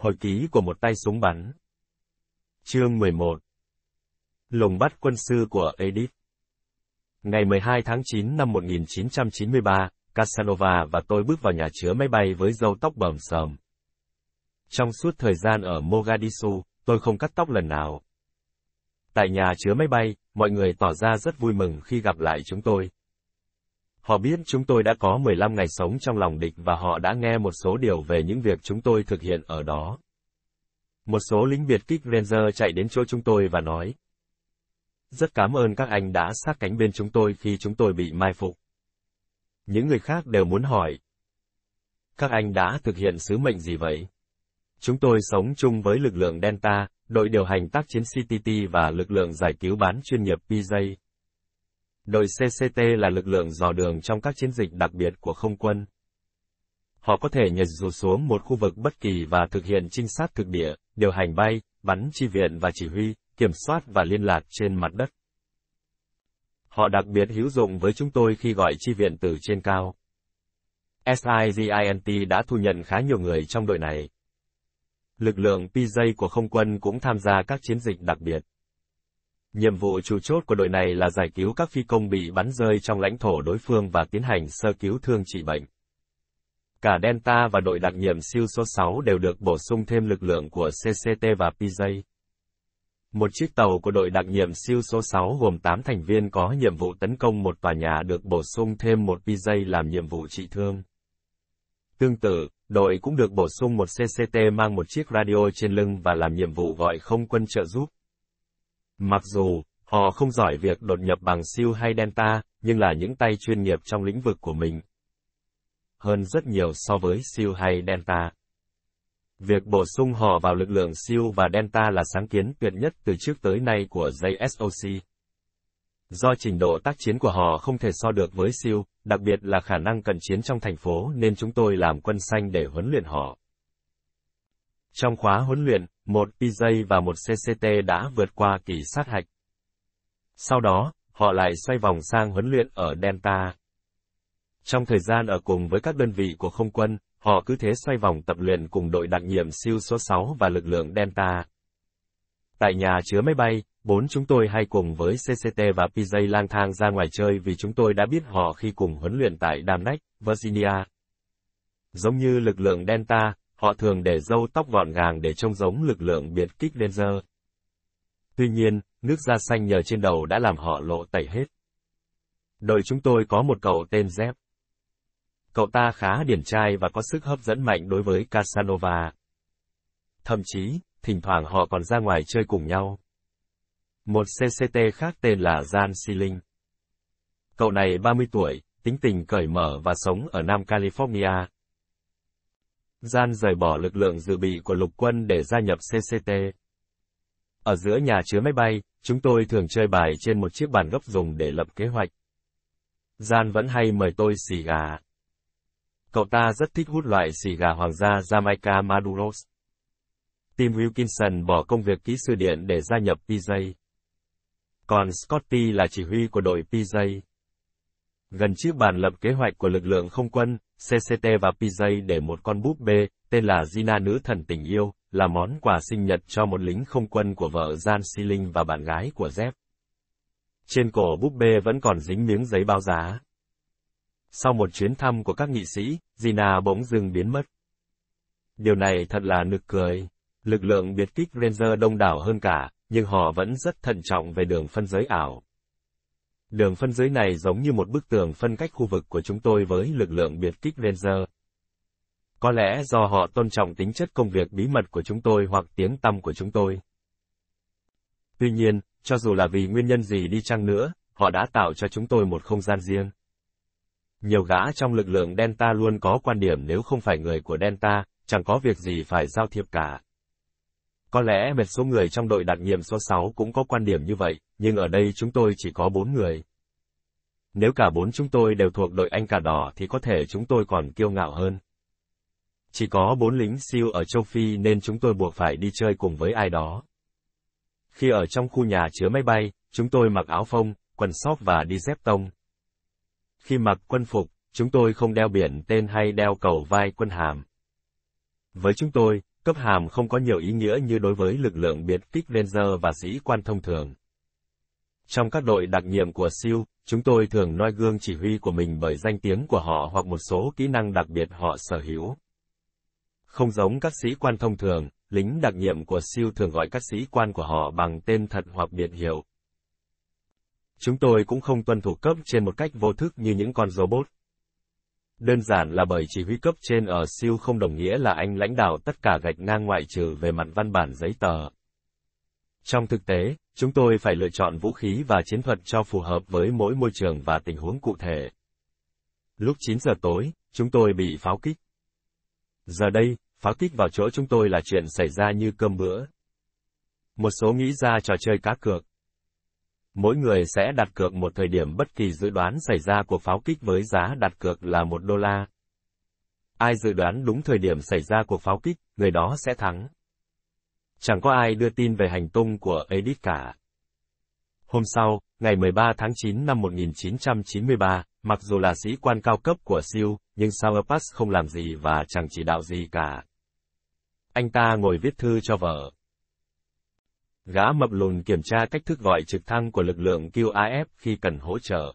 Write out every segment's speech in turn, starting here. Hồi ký của một tay súng bắn. Chương 11. Lùng bắt quân sư của Edith. Ngày 12 tháng 9 năm 1993, Casanova và tôi bước vào nhà chứa máy bay với râu tóc bờm sờm. Trong suốt thời gian ở Mogadishu, tôi không cắt tóc lần nào. Tại nhà chứa máy bay, mọi người tỏ ra rất vui mừng khi gặp lại chúng tôi. Họ biết chúng tôi đã có 15 ngày sống trong lòng địch và họ đã nghe một số điều về những việc chúng tôi thực hiện ở đó. Một số lính biệt kích Ranger chạy đến chỗ chúng tôi và nói: "Rất cảm ơn các anh đã sát cánh bên chúng tôi khi chúng tôi bị mai phục." Những người khác đều muốn hỏi: "Các anh đã thực hiện sứ mệnh gì vậy?" Chúng tôi sống chung với lực lượng Delta, đội điều hành tác chiến CCT và lực lượng giải cứu bán chuyên nghiệp PJ. Đội CCT là lực lượng dò đường trong các chiến dịch đặc biệt của không quân. Họ có thể nhảy dù xuống một khu vực bất kỳ và thực hiện trinh sát thực địa, điều hành bay, bắn chi viện và chỉ huy, kiểm soát và liên lạc trên mặt đất. Họ đặc biệt hữu dụng với chúng tôi khi gọi chi viện từ trên cao. SIGINT đã thu nhận khá nhiều người trong đội này. Lực lượng PJ của không quân cũng tham gia các chiến dịch đặc biệt. Nhiệm vụ chủ chốt của đội này là giải cứu các phi công bị bắn rơi trong lãnh thổ đối phương và tiến hành sơ cứu thương trị bệnh. Cả Delta và đội đặc nhiệm SEAL số 6 đều được bổ sung thêm lực lượng của CCT và PJ. Một chiếc tàu của đội đặc nhiệm SEAL số 6 gồm 8 thành viên có nhiệm vụ tấn công một tòa nhà được bổ sung thêm một PJ làm nhiệm vụ trị thương. Tương tự, đội cũng được bổ sung một CCT mang một chiếc radio trên lưng và làm nhiệm vụ gọi không quân trợ giúp. Mặc dù, họ không giỏi việc đột nhập bằng SEAL hay Delta, nhưng là những tay chuyên nghiệp trong lĩnh vực của mình. Hơn rất nhiều so với SEAL hay Delta. Việc bổ sung họ vào lực lượng SEAL và Delta là sáng kiến tuyệt nhất từ trước tới nay của JSOC. Do trình độ tác chiến của họ không thể so được với SEAL, đặc biệt là khả năng cận chiến trong thành phố nên chúng tôi làm quân xanh để huấn luyện họ. Trong khóa huấn luyện, một PJ và một CCT đã vượt qua kỳ sát hạch. Sau đó, họ lại xoay vòng sang huấn luyện ở Delta. Trong thời gian ở cùng với các đơn vị của không quân, họ cứ thế xoay vòng tập luyện cùng đội đặc nhiệm SEAL số 6 và lực lượng Delta. Tại nhà chứa máy bay, bốn chúng tôi hay cùng với CCT và PJ lang thang ra ngoài chơi vì chúng tôi đã biết họ khi cùng huấn luyện tại Dam Neck, Virginia. Giống như lực lượng Delta, họ thường để râu tóc gọn gàng để trông giống lực lượng biệt kích Ranger. Tuy nhiên, nước da xanh nhờ trên đầu đã làm họ lộ tẩy hết. Đội chúng tôi có một cậu tên Zep. Cậu ta khá điển trai và có sức hấp dẫn mạnh đối với Casanova. Thậm chí, thỉnh thoảng họ còn ra ngoài chơi cùng nhau. Một CCT khác tên là Jan Sealing. Cậu này 30 tuổi, tính tình cởi mở và sống ở Nam California. Jan rời bỏ lực lượng dự bị của lục quân để gia nhập CCT. Ở giữa nhà chứa máy bay, chúng tôi thường chơi bài trên một chiếc bàn gấp dùng để lập kế hoạch. Jan vẫn hay mời tôi xì gà. Cậu ta rất thích hút loại xì gà hoàng gia Jamaica Maduros. Tim Wilkinson bỏ công việc kỹ sư điện để gia nhập PJ. Còn Scotty là chỉ huy của đội PJ. Gần chiếc bàn lập kế hoạch của lực lượng không quân, CCT và PJ để một con búp bê, tên là Gina nữ thần tình yêu, là món quà sinh nhật cho một lính không quân của vợ Jan Sealing và bạn gái của Zep. Trên cổ búp bê vẫn còn dính miếng giấy báo giá. Sau một chuyến thăm của các nghị sĩ, Gina bỗng dưng biến mất. Điều này thật là nực cười. Lực lượng biệt kích Ranger đông đảo hơn cả, nhưng họ vẫn rất thận trọng về đường phân giới ảo. Đường phân giới này giống như một bức tường phân cách khu vực của chúng tôi với lực lượng biệt kích Ranger. Có lẽ do họ tôn trọng tính chất công việc bí mật của chúng tôi hoặc tiếng tăm của chúng tôi. Tuy nhiên, cho dù là vì nguyên nhân gì đi chăng nữa, họ đã tạo cho chúng tôi một không gian riêng. Nhiều gã trong lực lượng Delta luôn có quan điểm nếu không phải người của Delta, chẳng có việc gì phải giao thiệp cả. Có lẽ một số người trong đội đặc nhiệm số 6 cũng có quan điểm như vậy, nhưng ở đây chúng tôi chỉ có 4 người. Nếu cả 4 chúng tôi đều thuộc đội Anh Cà Đỏ thì có thể chúng tôi còn kiêu ngạo hơn. Chỉ có 4 lính SEAL ở châu Phi nên chúng tôi buộc phải đi chơi cùng với ai đó. Khi ở trong khu nhà chứa máy bay, chúng tôi mặc áo phông, quần sóc và đi dép tông. Khi mặc quân phục, chúng tôi không đeo biển tên hay đeo cầu vai quân hàm. Với chúng tôi, cấp hàm không có nhiều ý nghĩa như đối với lực lượng biệt kích Ranger và sĩ quan thông thường. Trong các đội đặc nhiệm của SEAL, chúng tôi thường noi gương chỉ huy của mình bởi danh tiếng của họ hoặc một số kỹ năng đặc biệt họ sở hữu. Không giống các sĩ quan thông thường, lính đặc nhiệm của SEAL thường gọi các sĩ quan của họ bằng tên thật hoặc biệt hiệu. Chúng tôi cũng không tuân thủ cấp trên một cách vô thức như những con robot. Đơn giản là bởi chỉ huy cấp trên ở SEAL không đồng nghĩa là anh lãnh đạo tất cả gạch ngang ngoại trừ về mặt văn bản giấy tờ. Trong thực tế, chúng tôi phải lựa chọn vũ khí và chiến thuật cho phù hợp với mỗi môi trường và tình huống cụ thể. Lúc 9 giờ tối, chúng tôi bị pháo kích. Giờ đây, pháo kích vào chỗ chúng tôi là chuyện xảy ra như cơm bữa. Một số nghĩ ra trò chơi cá cược. Mỗi người sẽ đặt cược một thời điểm bất kỳ dự đoán xảy ra của pháo kích với giá đặt cược là $1. Ai dự đoán đúng thời điểm xảy ra cuộc pháo kích, người đó sẽ thắng. Chẳng có ai đưa tin về hành tung của Edith cả. Hôm sau, ngày 13 tháng 9 năm 1993, mặc dù là sĩ quan cao cấp của SEAL, nhưng Sauerpass không làm gì và chẳng chỉ đạo gì cả. Anh ta ngồi viết thư cho vợ. Gã mập lùn kiểm tra cách thức gọi trực thăng của lực lượng QAF khi cần hỗ trợ.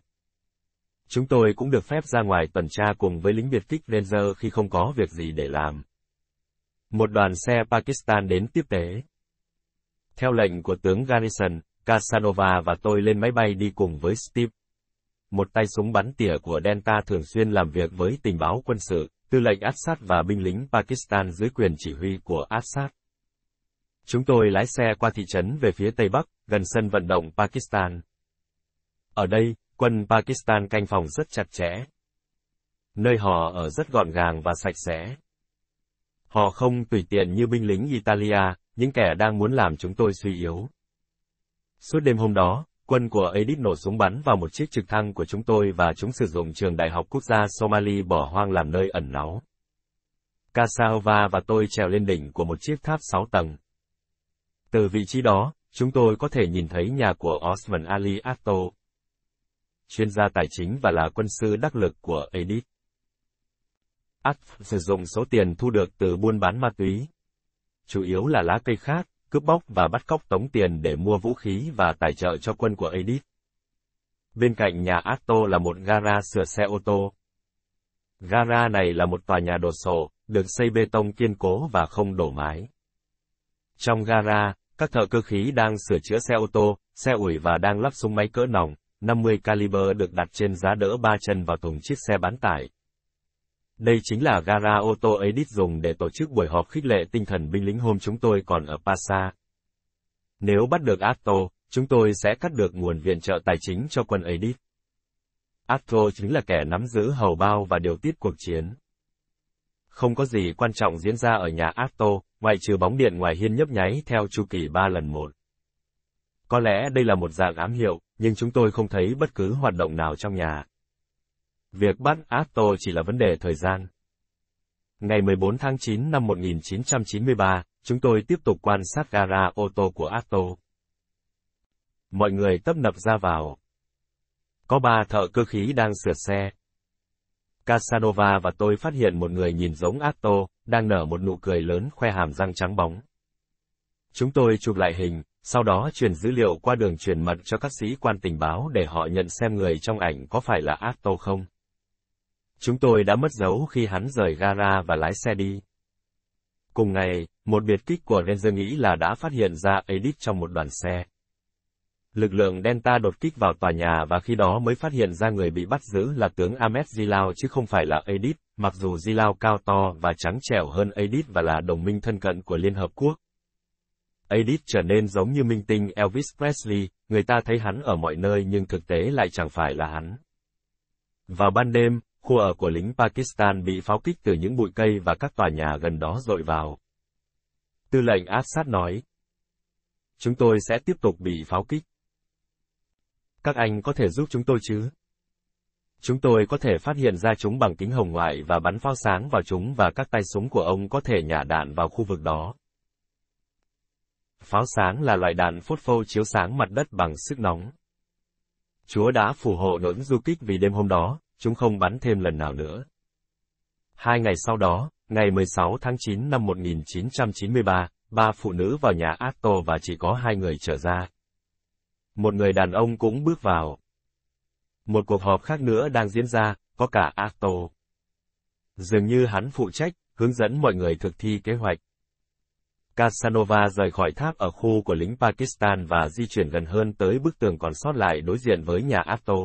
Chúng tôi cũng được phép ra ngoài tuần tra cùng với lính biệt kích Ranger khi không có việc gì để làm. Một đoàn xe Pakistan đến tiếp tế. Theo lệnh của tướng Garrison, Casanova và tôi lên máy bay đi cùng với Steve. Một tay súng bắn tỉa của Delta thường xuyên làm việc với tình báo quân sự, tư lệnh Assad và binh lính Pakistan dưới quyền chỉ huy của Assad. Chúng tôi lái xe qua thị trấn về phía Tây Bắc, gần sân vận động Pakistan. Ở đây, quân Pakistan canh phòng rất chặt chẽ. Nơi họ ở rất gọn gàng và sạch sẽ. Họ không tùy tiện như binh lính Italia, những kẻ đang muốn làm chúng tôi suy yếu. Suốt đêm hôm đó, quân của Aidid nổ súng bắn vào một chiếc trực thăng của chúng tôi và chúng sử dụng trường đại học quốc gia Somali bỏ hoang làm nơi ẩn náu. Casanova và tôi trèo lên đỉnh của một chiếc tháp 6 tầng. Từ vị trí đó, chúng tôi có thể nhìn thấy nhà của Osman Ali Atto, chuyên gia tài chính và là quân sư đắc lực của Aidid. Atto sử dụng số tiền thu được từ buôn bán ma túy, chủ yếu là lá cây khác, cướp bóc và bắt cóc tống tiền để mua vũ khí và tài trợ cho quân của Aidid. Bên cạnh nhà Atto là một gara sửa xe ô tô. Gara này là một tòa nhà đồ sộ, được xây bê tông kiên cố và không đổ mái. Trong gara, các thợ cơ khí đang sửa chữa xe ô tô, xe ủi và đang lắp súng máy cỡ nòng, 50 caliber được đặt trên giá đỡ 3 chân vào thùng chiếc xe bán tải. Đây chính là gara ô tô Aidid dùng để tổ chức buổi họp khích lệ tinh thần binh lính hôm chúng tôi còn ở Passa. Nếu bắt được Atto, chúng tôi sẽ cắt được nguồn viện trợ tài chính cho quân Aidid. Atto chính là kẻ nắm giữ hầu bao và điều tiết cuộc chiến. Không có gì quan trọng diễn ra ở nhà Atto, ngoại trừ bóng điện ngoài hiên nhấp nháy theo chu kỳ 3 lần một. Có lẽ đây là một dạng ám hiệu, nhưng chúng tôi không thấy bất cứ hoạt động nào trong nhà. Việc bắt Atto chỉ là vấn đề thời gian. Ngày 14 tháng 9 năm 1993, chúng tôi tiếp tục quan sát gara ô tô của Atto. Mọi người tấp nập ra vào. Có 3 thợ cơ khí đang sửa xe. Casanova và tôi phát hiện một người nhìn giống Atto, đang nở một nụ cười lớn khoe hàm răng trắng bóng. Chúng tôi chụp lại hình, sau đó truyền dữ liệu qua đường truyền mật cho các sĩ quan tình báo để họ nhận xem người trong ảnh có phải là Atto không. Chúng tôi đã mất dấu khi hắn rời gara và lái xe đi. Cùng ngày, một biệt kích của Ranger nghĩ là đã phát hiện ra Aidid trong một đoàn xe. Lực lượng Delta đột kích vào tòa nhà và khi đó mới phát hiện ra người bị bắt giữ là tướng Ahmed Zilao chứ không phải là Aidid, mặc dù Zilao cao to và trắng trẻo hơn Aidid và là đồng minh thân cận của Liên Hợp Quốc. Aidid trở nên giống như minh tinh Elvis Presley, người ta thấy hắn ở mọi nơi nhưng thực tế lại chẳng phải là hắn. Vào ban đêm, khu ở của lính Pakistan bị pháo kích từ những bụi cây và các tòa nhà gần đó dội vào. Tư lệnh Assad nói, chúng tôi sẽ tiếp tục bị pháo kích. Các anh có thể giúp chúng tôi chứ? Chúng tôi có thể phát hiện ra chúng bằng kính hồng ngoại và bắn pháo sáng vào chúng và các tay súng của ông có thể nhả đạn vào khu vực đó. Pháo sáng là loại đạn phốt phô chiếu sáng mặt đất bằng sức nóng. Chúa đã phù hộ nỗi du kích vì đêm hôm đó, chúng không bắn thêm lần nào nữa. 2 ngày sau đó, Ngày 16 tháng 9 năm 1993, 3 phụ nữ vào nhà Atto và chỉ có 2 người trở ra. Một người đàn ông cũng bước vào. Một cuộc họp khác nữa đang diễn ra, có cả Atto. Dường như hắn phụ trách, hướng dẫn mọi người thực thi kế hoạch. Casanova rời khỏi tháp ở khu của lính Pakistan và di chuyển gần hơn tới bức tường còn sót lại đối diện với nhà Atto.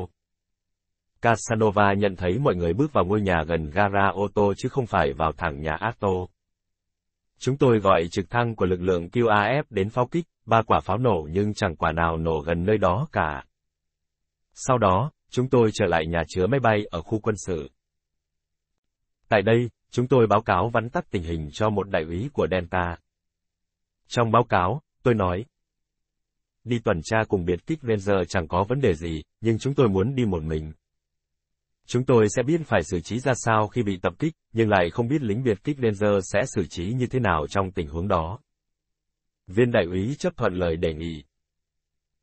Casanova nhận thấy mọi người bước vào ngôi nhà gần gara ô tô chứ không phải vào thẳng nhà Atto. Chúng tôi gọi trực thăng của lực lượng QAF đến pháo kích, 3 quả pháo nổ nhưng chẳng quả nào nổ gần nơi đó cả. Sau đó, chúng tôi trở lại nhà chứa máy bay ở khu quân sự. Tại đây, chúng tôi báo cáo vắn tắt tình hình cho một đại úy của Delta. Trong báo cáo, tôi nói, đi tuần tra cùng biệt kích Ranger chẳng có vấn đề gì, nhưng chúng tôi muốn đi một mình. Chúng tôi sẽ biết phải xử trí ra sao khi bị tập kích, nhưng lại không biết lính biệt kích Ranger sẽ xử trí như thế nào trong tình huống đó. Viên đại úy chấp thuận lời đề nghị.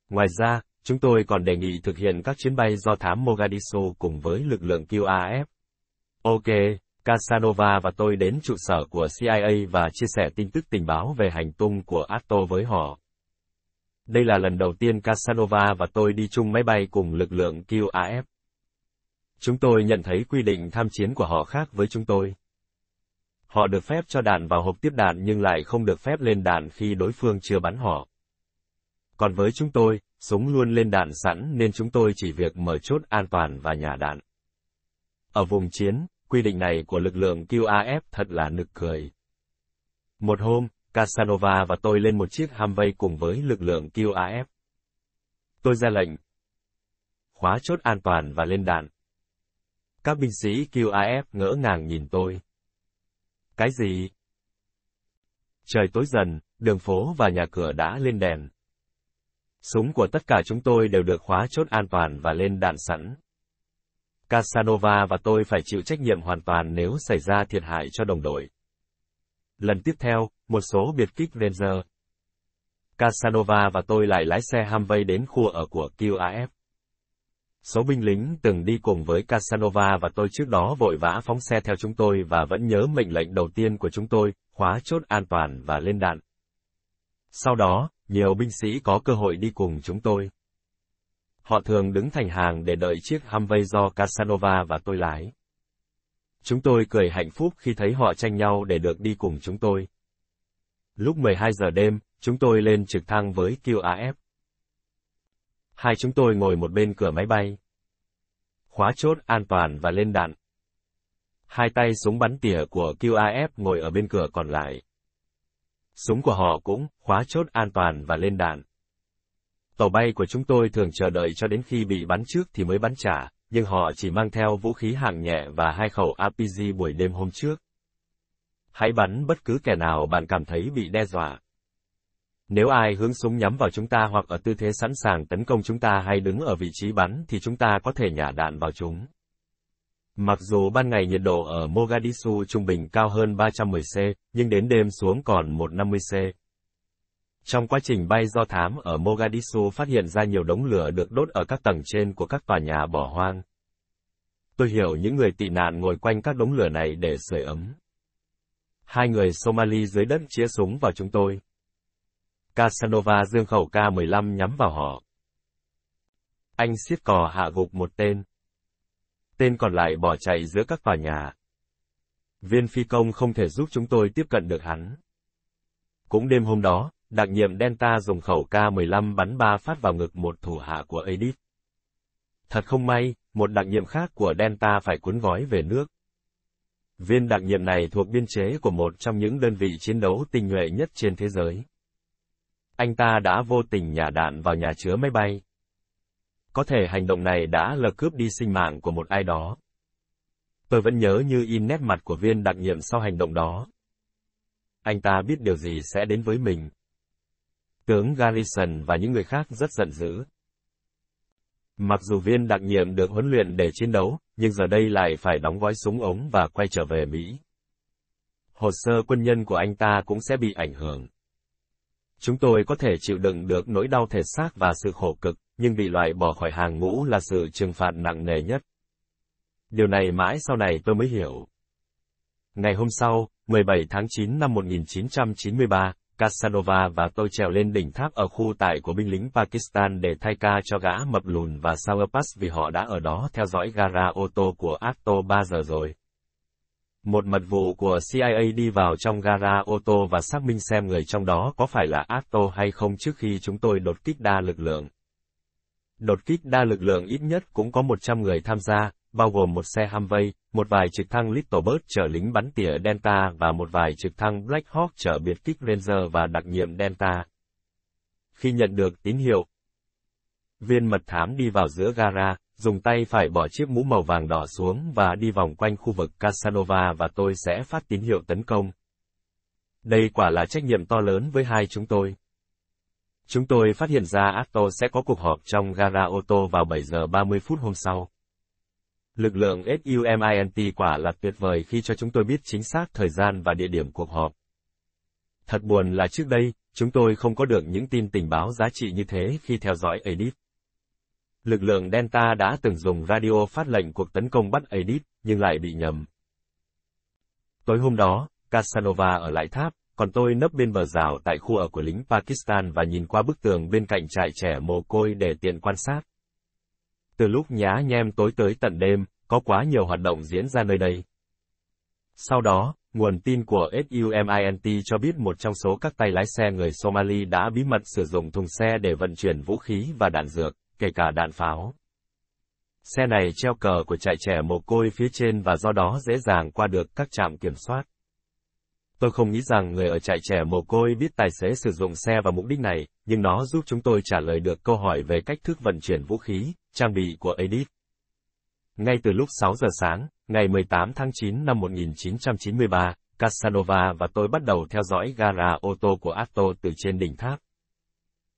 Ngoài ra, chúng tôi còn đề nghị thực hiện các chuyến bay do thám Mogadishu cùng với lực lượng QAF. Ok, Casanova và tôi đến trụ sở của CIA và chia sẻ tin tức tình báo về hành tung của Atto với họ. Đây là lần đầu tiên Casanova và tôi đi chung máy bay cùng lực lượng QAF. Chúng tôi nhận thấy quy định tham chiến của họ khác với chúng tôi. Họ được phép cho đạn vào hộp tiếp đạn nhưng lại không được phép lên đạn khi đối phương chưa bắn họ. Còn với chúng tôi, súng luôn lên đạn sẵn nên chúng tôi chỉ việc mở chốt an toàn và nhả đạn. Ở vùng chiến, quy định này của lực lượng QAF thật là nực cười. Một hôm, Casanova và tôi lên một chiếc Humvee cùng với lực lượng QAF. Tôi ra lệnh khóa chốt an toàn và lên đạn. Các binh sĩ QAF ngỡ ngàng nhìn tôi. Cái gì? Trời tối dần, đường phố và nhà cửa đã lên đèn. Súng của tất cả chúng tôi đều được khóa chốt an toàn và lên đạn sẵn. Casanova và tôi phải chịu trách nhiệm hoàn toàn nếu xảy ra thiệt hại cho đồng đội. Lần tiếp theo, một số biệt kích Ranger. Casanova và tôi lại lái xe Humvee đến khu ở của QAF. Số binh lính từng đi cùng với Casanova và tôi trước đó vội vã phóng xe theo chúng tôi và vẫn nhớ mệnh lệnh đầu tiên của chúng tôi, khóa chốt an toàn và lên đạn. Sau đó, nhiều binh sĩ có cơ hội đi cùng chúng tôi. Họ thường đứng thành hàng để đợi chiếc Humvee do Casanova và tôi lái. Chúng tôi cười hạnh phúc khi thấy họ tranh nhau để được đi cùng chúng tôi. Lúc 12 giờ đêm, chúng tôi lên trực thăng với QAF. Hai chúng tôi ngồi một bên cửa máy bay. Khóa chốt an toàn và lên đạn. Hai tay súng bắn tỉa của QAF ngồi ở bên cửa còn lại. Súng của họ cũng khóa chốt an toàn và lên đạn. Tàu bay của chúng tôi thường chờ đợi cho đến khi bị bắn trước thì mới bắn trả, nhưng họ chỉ mang theo vũ khí hạng nhẹ và 2 khẩu APG buổi đêm hôm trước. Hãy bắn bất cứ kẻ nào bạn cảm thấy bị đe dọa. Nếu ai hướng súng nhắm vào chúng ta hoặc ở tư thế sẵn sàng tấn công chúng ta hay đứng ở vị trí bắn thì chúng ta có thể nhả đạn vào chúng. Mặc dù ban ngày nhiệt độ ở Mogadishu trung bình cao hơn 310°C, nhưng đến đêm xuống còn 150°C. Trong quá trình bay do thám ở Mogadishu phát hiện ra nhiều đống lửa được đốt ở các tầng trên của các tòa nhà bỏ hoang. Tôi hiểu những người tị nạn ngồi quanh các đống lửa này để sưởi ấm. Hai người Somali dưới đất chĩa súng vào chúng tôi. Casanova dương khẩu K-15 nhắm vào họ. Anh xiết cò hạ gục một tên. Tên còn lại bỏ chạy giữa các tòa nhà. Viên phi công không thể giúp chúng tôi tiếp cận được hắn. Cũng đêm hôm đó, đặc nhiệm Delta dùng khẩu K-15 bắn 3 phát vào ngực một thủ hạ của Aidid. Thật không may, một đặc nhiệm khác của Delta phải cuốn gói về nước. Viên đặc nhiệm này thuộc biên chế của một trong những đơn vị chiến đấu tinh nhuệ nhất trên thế giới. Anh ta đã vô tình nhả đạn vào nhà chứa máy bay. Có thể hành động này đã là cướp đi sinh mạng của một ai đó. Tôi vẫn nhớ như in nét mặt của viên đặc nhiệm sau hành động đó. Anh ta biết điều gì sẽ đến với mình. Tướng Garrison và những người khác rất giận dữ. Mặc dù viên đặc nhiệm được huấn luyện để chiến đấu, nhưng giờ đây lại phải đóng gói súng ống và quay trở về Mỹ. Hồ sơ quân nhân của anh ta cũng sẽ bị ảnh hưởng. Chúng tôi có thể chịu đựng được nỗi đau thể xác và sự khổ cực, nhưng bị loại bỏ khỏi hàng ngũ là sự trừng phạt nặng nề nhất. Điều này mãi sau này tôi mới hiểu. Ngày hôm sau, 17 tháng 9 năm 1993, Casanova và tôi trèo lên đỉnh tháp ở khu tại của binh lính Pakistan để thay ca cho gã mập lùn và Sauerpass vì họ đã ở đó theo dõi gara ô tô của Acto 3 giờ rồi. Một mật vụ của CIA đi vào trong gara ô tô và xác minh xem người trong đó có phải là Acto hay không trước khi chúng tôi đột kích đa lực lượng. Đột kích đa lực lượng ít nhất cũng có 100 người tham gia, bao gồm một xe Humvee, một vài trực thăng Littlebird chở lính bắn tỉa Delta và một vài trực thăng Black Hawk chở biệt kích Ranger và đặc nhiệm Delta. Khi nhận được tín hiệu, viên mật thám đi vào giữa gara, dùng tay phải bỏ chiếc mũ màu vàng đỏ xuống và đi vòng quanh khu vực Casanova và tôi sẽ phát tín hiệu tấn công. Đây quả là trách nhiệm to lớn với hai chúng tôi. Chúng tôi phát hiện ra Acto sẽ có cuộc họp trong gara ô tô vào 7 giờ 30 phút hôm sau. Lực lượng SUMINT quả là tuyệt vời khi cho chúng tôi biết chính xác thời gian và địa điểm cuộc họp. Thật buồn là trước đây, chúng tôi không có được những tin tình báo giá trị như thế khi theo dõi Edith. Lực lượng Delta đã từng dùng radio phát lệnh cuộc tấn công bắt Aidid, nhưng lại bị nhầm. Tối hôm đó, Casanova ở lại tháp, còn tôi nấp bên bờ rào tại khu ở của lính Pakistan và nhìn qua bức tường bên cạnh trại trẻ mồ côi để tiện quan sát. Từ lúc nhá nhem tối tới tận đêm, có quá nhiều hoạt động diễn ra nơi đây. Sau đó, nguồn tin của SUMINT cho biết một trong số các tay lái xe người Somali đã bí mật sử dụng thùng xe để vận chuyển vũ khí và đạn dược, kể cả đạn pháo. Xe này treo cờ của trại trẻ mồ côi phía trên và do đó dễ dàng qua được các trạm kiểm soát. Tôi không nghĩ rằng người ở trại trẻ mồ côi biết tài xế sử dụng xe vào mục đích này, nhưng nó giúp chúng tôi trả lời được câu hỏi về cách thức vận chuyển vũ khí, trang bị của Aidid. Ngay từ lúc 6 giờ sáng, ngày 18 tháng 9 năm 1993, Casanova và tôi bắt đầu theo dõi gara ô tô của Acto từ trên đỉnh tháp.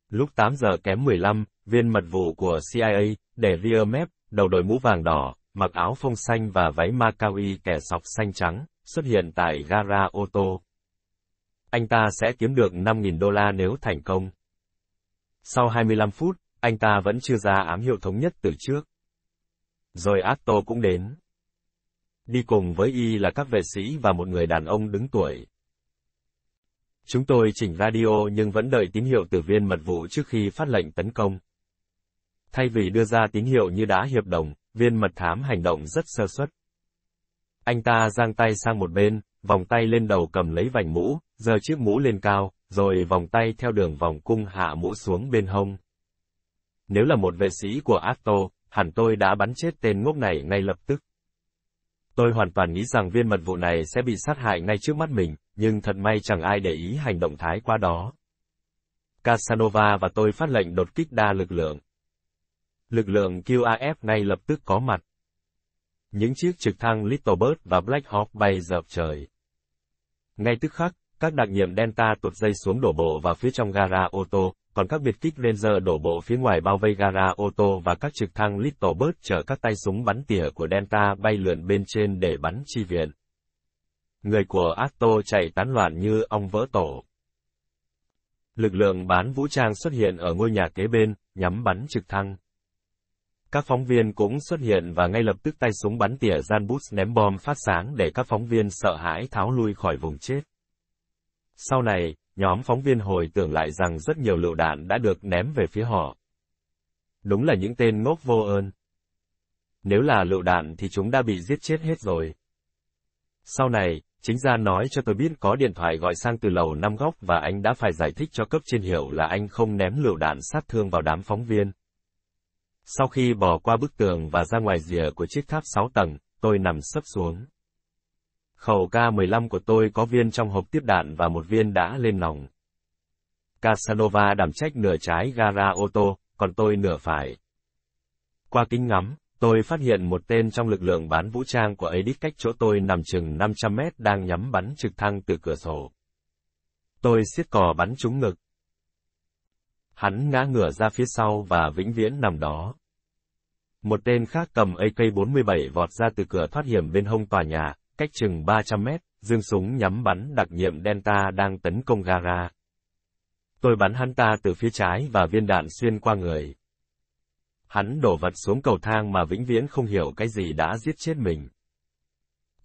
Lúc 8 giờ kém 15, viên mật vụ của CIA, để ria mép, đầu đội mũ vàng đỏ, mặc áo phông xanh và váy Macawi kẻ sọc xanh trắng, xuất hiện tại gara ô tô. Anh ta sẽ kiếm được 5.000 đô la nếu thành công. Sau 25 phút, anh ta vẫn chưa ra ám hiệu thống nhất từ trước. Rồi Acto cũng đến. Đi cùng với y là các vệ sĩ và một người đàn ông đứng tuổi. Chúng tôi chỉnh radio nhưng vẫn đợi tín hiệu từ viên mật vụ trước khi phát lệnh tấn công. Thay vì đưa ra tín hiệu như đã hiệp đồng, viên mật thám hành động rất sơ suất. Anh ta giang tay sang một bên, vòng tay lên đầu cầm lấy vành mũ, giơ chiếc mũ lên cao, rồi vòng tay theo đường vòng cung hạ mũ xuống bên hông. Nếu là một vệ sĩ của Acto, hẳn tôi đã bắn chết tên ngốc này ngay lập tức. Tôi hoàn toàn nghĩ rằng viên mật vụ này sẽ bị sát hại ngay trước mắt mình, nhưng thật may chẳng ai để ý hành động thái quá đó. Casanova và tôi phát lệnh đột kích đa lực lượng. Lực lượng QAF ngay lập tức có mặt. Những chiếc trực thăng Littlebird và Black Hawk bay dọc trời. Ngay tức khắc, các đặc nhiệm Delta tuột dây xuống đổ bộ vào phía trong gara ô tô, còn các biệt kích Ranger đổ bộ phía ngoài bao vây gara ô tô và các trực thăng Littlebird chở các tay súng bắn tỉa của Delta bay lượn bên trên để bắn chi viện. Người của Acto chạy tán loạn như ong vỡ tổ. Lực lượng bán vũ trang xuất hiện ở ngôi nhà kế bên, nhắm bắn trực thăng. Các phóng viên cũng xuất hiện và ngay lập tức tay súng bắn tỉa Jan Boots ném bom phát sáng để các phóng viên sợ hãi tháo lui khỏi vùng chết. Sau này, nhóm phóng viên hồi tưởng lại rằng rất nhiều lựu đạn đã được ném về phía họ. Đúng là những tên ngốc vô ơn. Nếu là lựu đạn thì chúng đã bị giết chết hết rồi. Sau này, chính Jan nói cho tôi biết có điện thoại gọi sang từ lầu 5 góc và anh đã phải giải thích cho cấp trên hiểu là anh không ném lựu đạn sát thương vào đám phóng viên. Sau khi bò qua bức tường và ra ngoài rìa của chiếc tháp 6 tầng, tôi nằm sấp xuống. Khẩu K-15 của tôi có viên trong hộp tiếp đạn và một viên đã lên nòng. Casanova đảm trách nửa trái gara ô tô, còn tôi nửa phải. Qua kính ngắm, tôi phát hiện một tên trong lực lượng bán vũ trang của Aidid cách chỗ tôi nằm chừng 500 mét đang nhắm bắn trực thăng từ cửa sổ. Tôi xiết cò bắn trúng ngực. Hắn ngã ngửa ra phía sau và vĩnh viễn nằm đó. Một tên khác cầm AK-47 vọt ra từ cửa thoát hiểm bên hông tòa nhà, cách chừng 300 mét, giương súng nhắm bắn đặc nhiệm Delta đang tấn công gara. Tôi bắn hắn ta từ phía trái và viên đạn xuyên qua người. Hắn đổ vật xuống cầu thang mà vĩnh viễn không hiểu cái gì đã giết chết mình.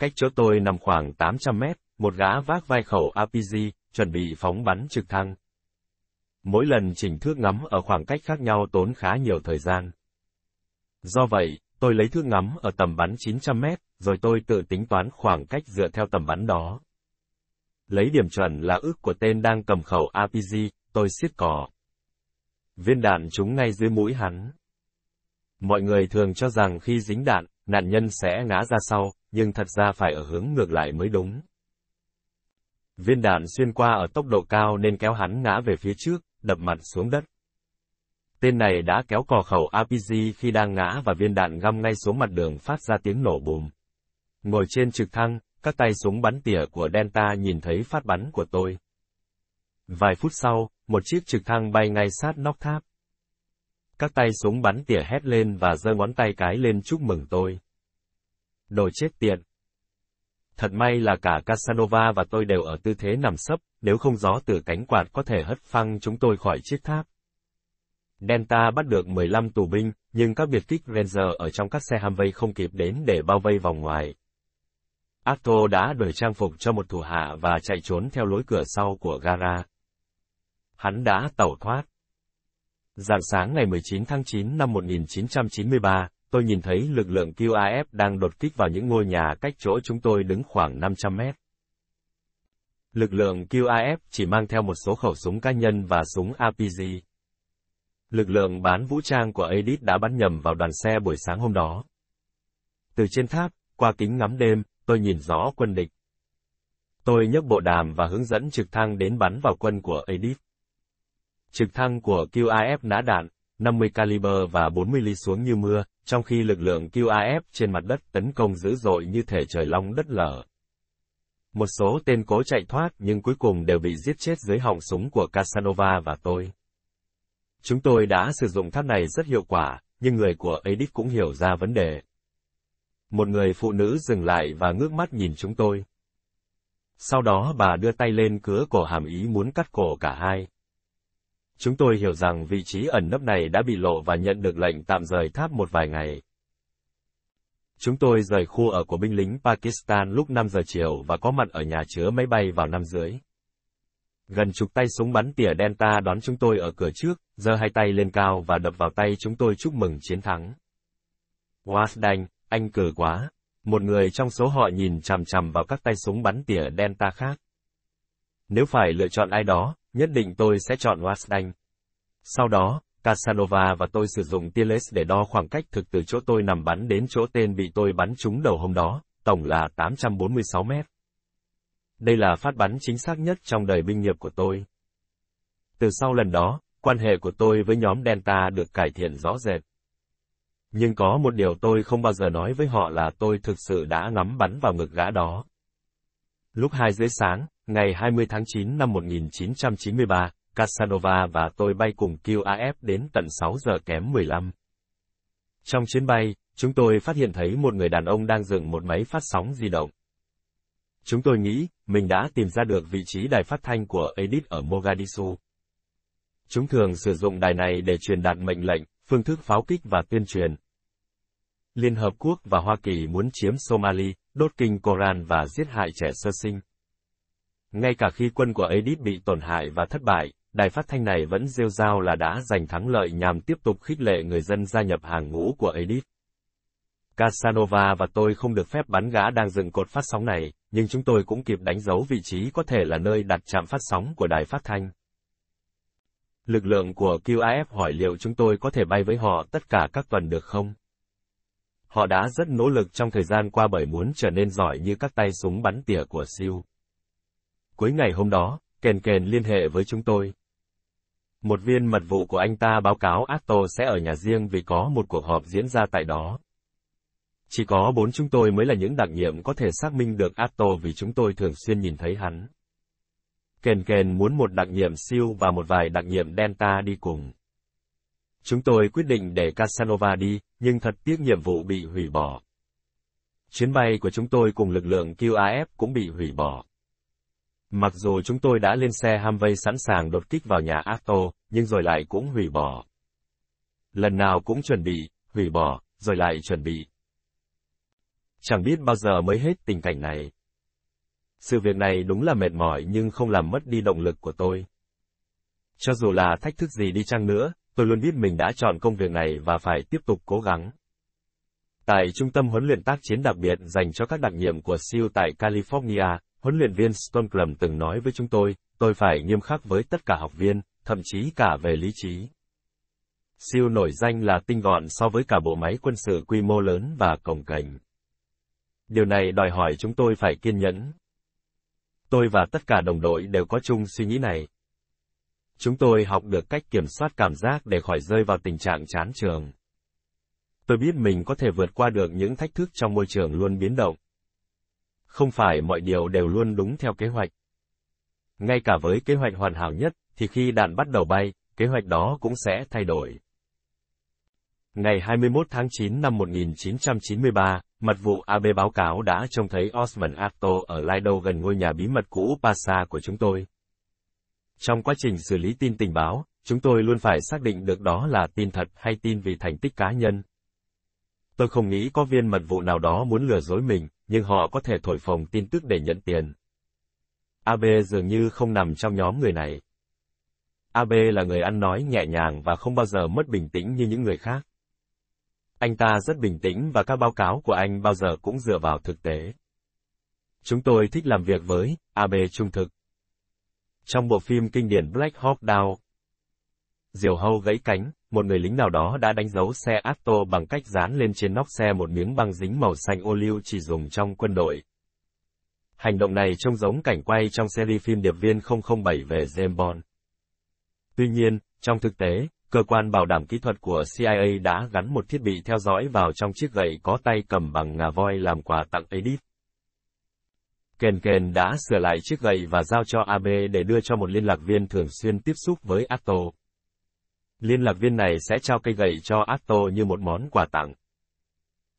Cách chỗ tôi nằm khoảng 800 mét, một gã vác vai khẩu APG, chuẩn bị phóng bắn trực thăng. Mỗi lần chỉnh thước ngắm ở khoảng cách khác nhau tốn khá nhiều thời gian. Do vậy, tôi lấy thước ngắm ở tầm bắn 900 mét, rồi tôi tự tính toán khoảng cách dựa theo tầm bắn đó. Lấy điểm chuẩn là ước của tên đang cầm khẩu APG, tôi xiết cò. Viên đạn trúng ngay dưới mũi hắn. Mọi người thường cho rằng khi dính đạn, nạn nhân sẽ ngã ra sau, nhưng thật ra phải ở hướng ngược lại mới đúng. Viên đạn xuyên qua ở tốc độ cao nên kéo hắn ngã về phía trước, đập mặt xuống đất. Tên này đã kéo cò khẩu RPG khi đang ngã và viên đạn găm ngay xuống mặt đường phát ra tiếng nổ bùm. Ngồi trên trực thăng, các tay súng bắn tỉa của Delta nhìn thấy phát bắn của tôi. Vài phút sau, một chiếc trực thăng bay ngay sát nóc tháp. Các tay súng bắn tỉa hét lên và giơ ngón tay cái lên chúc mừng tôi. Đồ chết tiện. Thật may là cả Casanova và tôi đều ở tư thế nằm sấp, nếu không gió từ cánh quạt có thể hất phăng chúng tôi khỏi chiếc tháp. Delta bắt được 15 tù binh, nhưng các biệt kích Ranger ở trong các xe Humvee không kịp đến để bao vây vòng ngoài. Arthur đã đổi trang phục cho một thủ hạ và chạy trốn theo lối cửa sau của gara. Hắn đã tẩu thoát. Rạng sáng ngày 19 tháng 9 năm 1993, tôi nhìn thấy lực lượng QAF đang đột kích vào những ngôi nhà cách chỗ chúng tôi đứng khoảng 500 mét. Lực lượng QAF chỉ mang theo một số khẩu súng cá nhân và súng APG. Lực lượng bán vũ trang của Aidid đã bắn nhầm vào đoàn xe buổi sáng hôm đó. Từ trên tháp, qua kính ngắm đêm, tôi nhìn rõ quân địch. Tôi nhấc bộ đàm và hướng dẫn trực thăng đến bắn vào quân của Aidid. Trực thăng của QAF nã đạn, 50 caliber và 40 ly xuống như mưa, trong khi lực lượng QAF trên mặt đất tấn công dữ dội như thể trời long đất lở. Một số tên cố chạy thoát nhưng cuối cùng đều bị giết chết dưới họng súng của Casanova và tôi. Chúng tôi đã sử dụng tháp này rất hiệu quả, nhưng người của Edith cũng hiểu ra vấn đề. Một người phụ nữ dừng lại và ngước mắt nhìn chúng tôi. Sau đó bà đưa tay lên cứa cổ hàm ý muốn cắt cổ cả hai. Chúng tôi hiểu rằng vị trí ẩn nấp này đã bị lộ và nhận được lệnh tạm rời tháp một vài ngày. Chúng tôi rời khu ở của binh lính Pakistan lúc 5 giờ chiều và có mặt ở nhà chứa máy bay vào 5 rưỡi. Gần chục tay súng bắn tỉa Delta đón chúng tôi ở cửa trước, giơ hai tay lên cao và đập vào tay chúng tôi chúc mừng chiến thắng. Wow, đành, anh cử quá. Một người trong số họ nhìn chằm chằm vào các tay súng bắn tỉa Delta khác. Nếu phải lựa chọn ai đó, nhất định tôi sẽ chọn Wasdang. Sau đó, Casanova và tôi sử dụng tia laser để đo khoảng cách thực từ chỗ tôi nằm bắn đến chỗ tên bị tôi bắn trúng đầu hôm đó, tổng là 846 mét. Đây là phát bắn chính xác nhất trong đời binh nghiệp của tôi. Từ sau lần đó, quan hệ của tôi với nhóm Delta được cải thiện rõ rệt. Nhưng có một điều tôi không bao giờ nói với họ là tôi thực sự đã ngắm bắn vào ngực gã đó. Lúc 2 rưỡi sáng, ngày 20 tháng 9 năm 1993, Casanova và tôi bay cùng QAF đến tận 6 giờ kém 15. Trong chuyến bay, chúng tôi phát hiện thấy một người đàn ông đang dựng một máy phát sóng di động. Chúng tôi nghĩ, mình đã tìm ra được vị trí đài phát thanh của Edith ở Mogadishu. Chúng thường sử dụng đài này để truyền đạt mệnh lệnh, phương thức pháo kích và tuyên truyền. Liên Hợp Quốc và Hoa Kỳ muốn chiếm Somali, đốt kinh Koran và giết hại trẻ sơ sinh. Ngay cả khi quân của Aidid bị tổn hại và thất bại, đài phát thanh này vẫn rêu rao là đã giành thắng lợi nhằm tiếp tục khích lệ người dân gia nhập hàng ngũ của Aidid. Casanova và tôi không được phép bắn gã đang dựng cột phát sóng này, nhưng chúng tôi cũng kịp đánh dấu vị trí có thể là nơi đặt trạm phát sóng của đài phát thanh. Lực lượng của QAF hỏi liệu chúng tôi có thể bay với họ tất cả các tuần được không? Họ đã rất nỗ lực trong thời gian qua bởi muốn trở nên giỏi như các tay súng bắn tỉa của SEAL. Cuối ngày hôm đó, Kền Kền liên hệ với chúng tôi. Một viên mật vụ của anh ta báo cáo Atto sẽ ở nhà riêng vì có một cuộc họp diễn ra tại đó. Chỉ có 4 chúng tôi mới là những đặc nhiệm có thể xác minh được Atto vì chúng tôi thường xuyên nhìn thấy hắn. Kền Kền muốn một đặc nhiệm SEAL và một vài đặc nhiệm Delta đi cùng. Chúng tôi quyết định để Casanova đi, nhưng thật tiếc nhiệm vụ bị hủy bỏ. Chuyến bay của chúng tôi cùng lực lượng QAF cũng bị hủy bỏ. Mặc dù chúng tôi đã lên xe Humvee sẵn sàng đột kích vào nhà Atto, nhưng rồi lại cũng hủy bỏ. Lần nào cũng chuẩn bị, hủy bỏ, rồi lại chuẩn bị. chẳng biết bao giờ mới hết tình cảnh này. Sự việc này đúng là mệt mỏi nhưng không làm mất đi động lực của tôi. Cho dù là thách thức gì đi chăng nữa, tôi luôn biết mình đã chọn công việc này và phải tiếp tục cố gắng. Tại Trung tâm Huấn luyện tác chiến đặc biệt dành cho các đặc nhiệm của SEAL tại California, huấn luyện viên Stonecrum từng nói với chúng tôi phải nghiêm khắc với tất cả học viên, thậm chí cả về lý trí. SEAL nổi danh là tinh gọn so với cả bộ máy quân sự quy mô lớn và cồng kềnh. Điều này đòi hỏi chúng tôi phải kiên nhẫn. Tôi và tất cả đồng đội đều có chung suy nghĩ này. Chúng tôi học được cách kiểm soát cảm giác để khỏi rơi vào tình trạng chán trường. Tôi biết mình có thể vượt qua được những thách thức trong môi trường luôn biến động. Không phải mọi điều đều luôn đúng theo kế hoạch. Ngay cả với kế hoạch hoàn hảo nhất, thì khi đạn bắt đầu bay, kế hoạch đó cũng sẽ thay đổi. Ngày 21 tháng 9 năm 1993, mật vụ AB báo cáo đã trông thấy Osman Arto ở Lido gần ngôi nhà bí mật cũ Passa của chúng tôi. Trong quá trình xử lý tin tình báo, chúng tôi luôn phải xác định được đó là tin thật hay tin vì thành tích cá nhân. Tôi không nghĩ có viên mật vụ nào đó muốn lừa dối mình, nhưng họ có thể thổi phồng tin tức để nhận tiền. AB dường như không nằm trong nhóm người này. AB là người ăn nói nhẹ nhàng và không bao giờ mất bình tĩnh như những người khác. Anh ta rất bình tĩnh và các báo cáo của anh bao giờ cũng dựa vào thực tế. Chúng tôi thích làm việc với AB trung thực. Trong bộ phim kinh điển Black Hawk Down, diều hâu gãy cánh, một người lính nào đó đã đánh dấu xe Atto bằng cách dán lên trên nóc xe một miếng băng dính màu xanh ô liu chỉ dùng trong quân đội. Hành động này trông giống cảnh quay trong series phim Điệp viên 007 về James Bond. Tuy nhiên, trong thực tế, cơ quan bảo đảm kỹ thuật của CIA đã gắn một thiết bị theo dõi vào trong chiếc gậy có tay cầm bằng ngà voi làm quà tặng Edith. Kền Kền đã sửa lại chiếc gậy và giao cho AB để đưa cho một liên lạc viên thường xuyên tiếp xúc với Atto. Liên lạc viên này sẽ trao cây gậy cho Atto như một món quà tặng.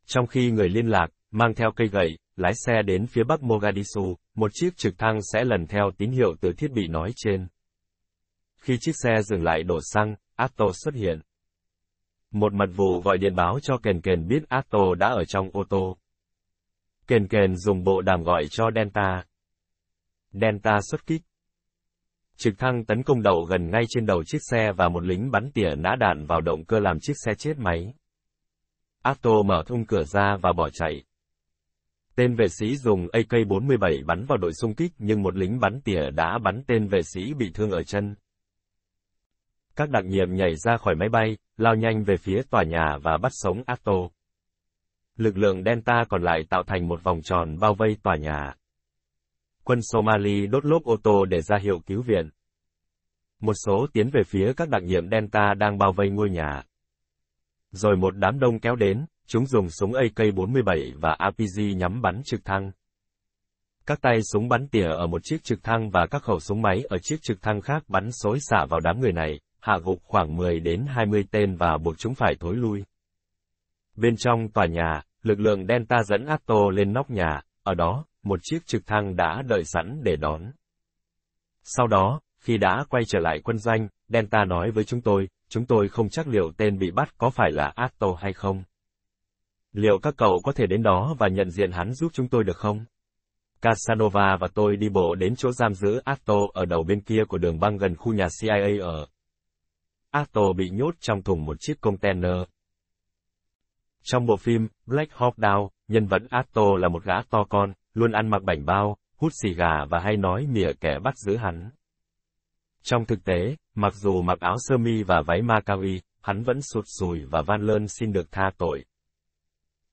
Trong khi người liên lạc, mang theo cây gậy, lái xe đến phía bắc Mogadishu, một chiếc trực thăng sẽ lần theo tín hiệu từ thiết bị nói trên. Khi chiếc xe dừng lại đổ xăng, Atto xuất hiện. Một mật vụ gọi điện báo cho Kền Kền biết Atto đã ở trong ô tô. Kền Kền dùng bộ đàm gọi cho Delta. Delta xuất kích. Trực thăng tấn công đậu gần ngay trên đầu chiếc xe và một lính bắn tỉa nã đạn vào động cơ làm chiếc xe chết máy. Atto mở thung cửa ra và bỏ chạy. Tên vệ sĩ dùng AK-47 bắn vào đội xung kích nhưng một lính bắn tỉa đã bắn tên vệ sĩ bị thương ở chân. Các đặc nhiệm nhảy ra khỏi máy bay, lao nhanh về phía tòa nhà và bắt sống Atto. Lực lượng Delta còn lại tạo thành một vòng tròn bao vây tòa nhà. Quân Somali đốt lốp ô tô để ra hiệu cứu viện. Một số tiến về phía các đặc nhiệm Delta đang bao vây ngôi nhà. Rồi một đám đông kéo đến, chúng dùng súng AK-47 và APG nhắm bắn trực thăng. Các tay súng bắn tỉa ở một chiếc trực thăng và các khẩu súng máy ở chiếc trực thăng khác bắn xối xả vào đám người này, hạ gục khoảng 10 đến 20 tên và buộc chúng phải thối lui. Bên trong tòa nhà, lực lượng Delta dẫn Atto lên nóc nhà, ở đó, một chiếc trực thăng đã đợi sẵn để đón. Sau đó, khi đã quay trở lại quân doanh, Delta nói với chúng tôi không chắc liệu tên bị bắt có phải là Atto hay không. Liệu các cậu có thể đến đó và nhận diện hắn giúp chúng tôi được không? Casanova và tôi đi bộ đến chỗ giam giữ Atto ở đầu bên kia của đường băng gần khu nhà CIA ở. Atto bị nhốt trong thùng một chiếc container. Trong bộ phim Black Hawk Down, nhân vật Atto là một gã to con, luôn ăn mặc bảnh bao, hút xì gà và hay nói mỉa kẻ bắt giữ hắn. Trong thực tế, mặc dù mặc áo sơ mi và váy Macawi, hắn vẫn sụt sùi và van lơn xin được tha tội.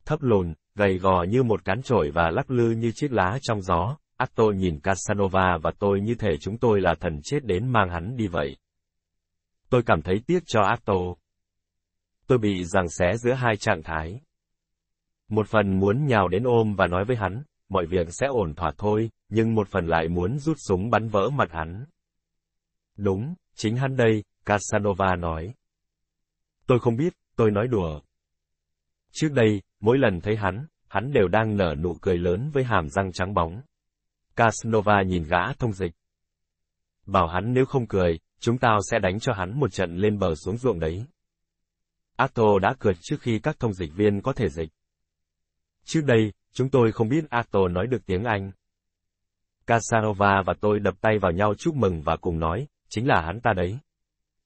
Thấp lùn, gầy gò như một cán chổi và lắc lư như chiếc lá trong gió, Atto nhìn Casanova và tôi như thể chúng tôi là thần chết đến mang hắn đi vậy. Tôi cảm thấy tiếc cho Atto. Tôi bị giằng xé giữa hai trạng thái. Một phần muốn nhào đến ôm và nói với hắn, mọi việc sẽ ổn thỏa thôi, nhưng một phần lại muốn rút súng bắn vỡ mặt hắn. Đúng, chính hắn đây, Casanova nói. Tôi không biết, tôi nói đùa. Trước đây, mỗi lần thấy hắn đều đang nở nụ cười lớn với hàm răng trắng bóng. Casanova nhìn gã thông dịch. Bảo hắn nếu không cười, chúng tao sẽ đánh cho hắn một trận lên bờ xuống ruộng đấy. Atto đã cợt trước khi các thông dịch viên có thể dịch. Trước đây, chúng tôi không biết Ato nói được tiếng Anh. Casanova và tôi đập tay vào nhau chúc mừng và cùng nói, chính là hắn ta đấy.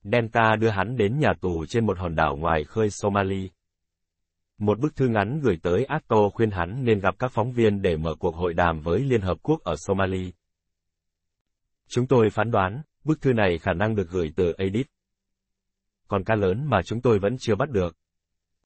Delta đưa hắn đến nhà tù trên một hòn đảo ngoài khơi Somali. Một bức thư ngắn gửi tới Ato khuyên hắn nên gặp các phóng viên để mở cuộc hội đàm với Liên Hợp Quốc ở Somali. Chúng tôi phán đoán, bức thư này khả năng được gửi từ Aidid. Còn cá lớn mà chúng tôi vẫn chưa bắt được,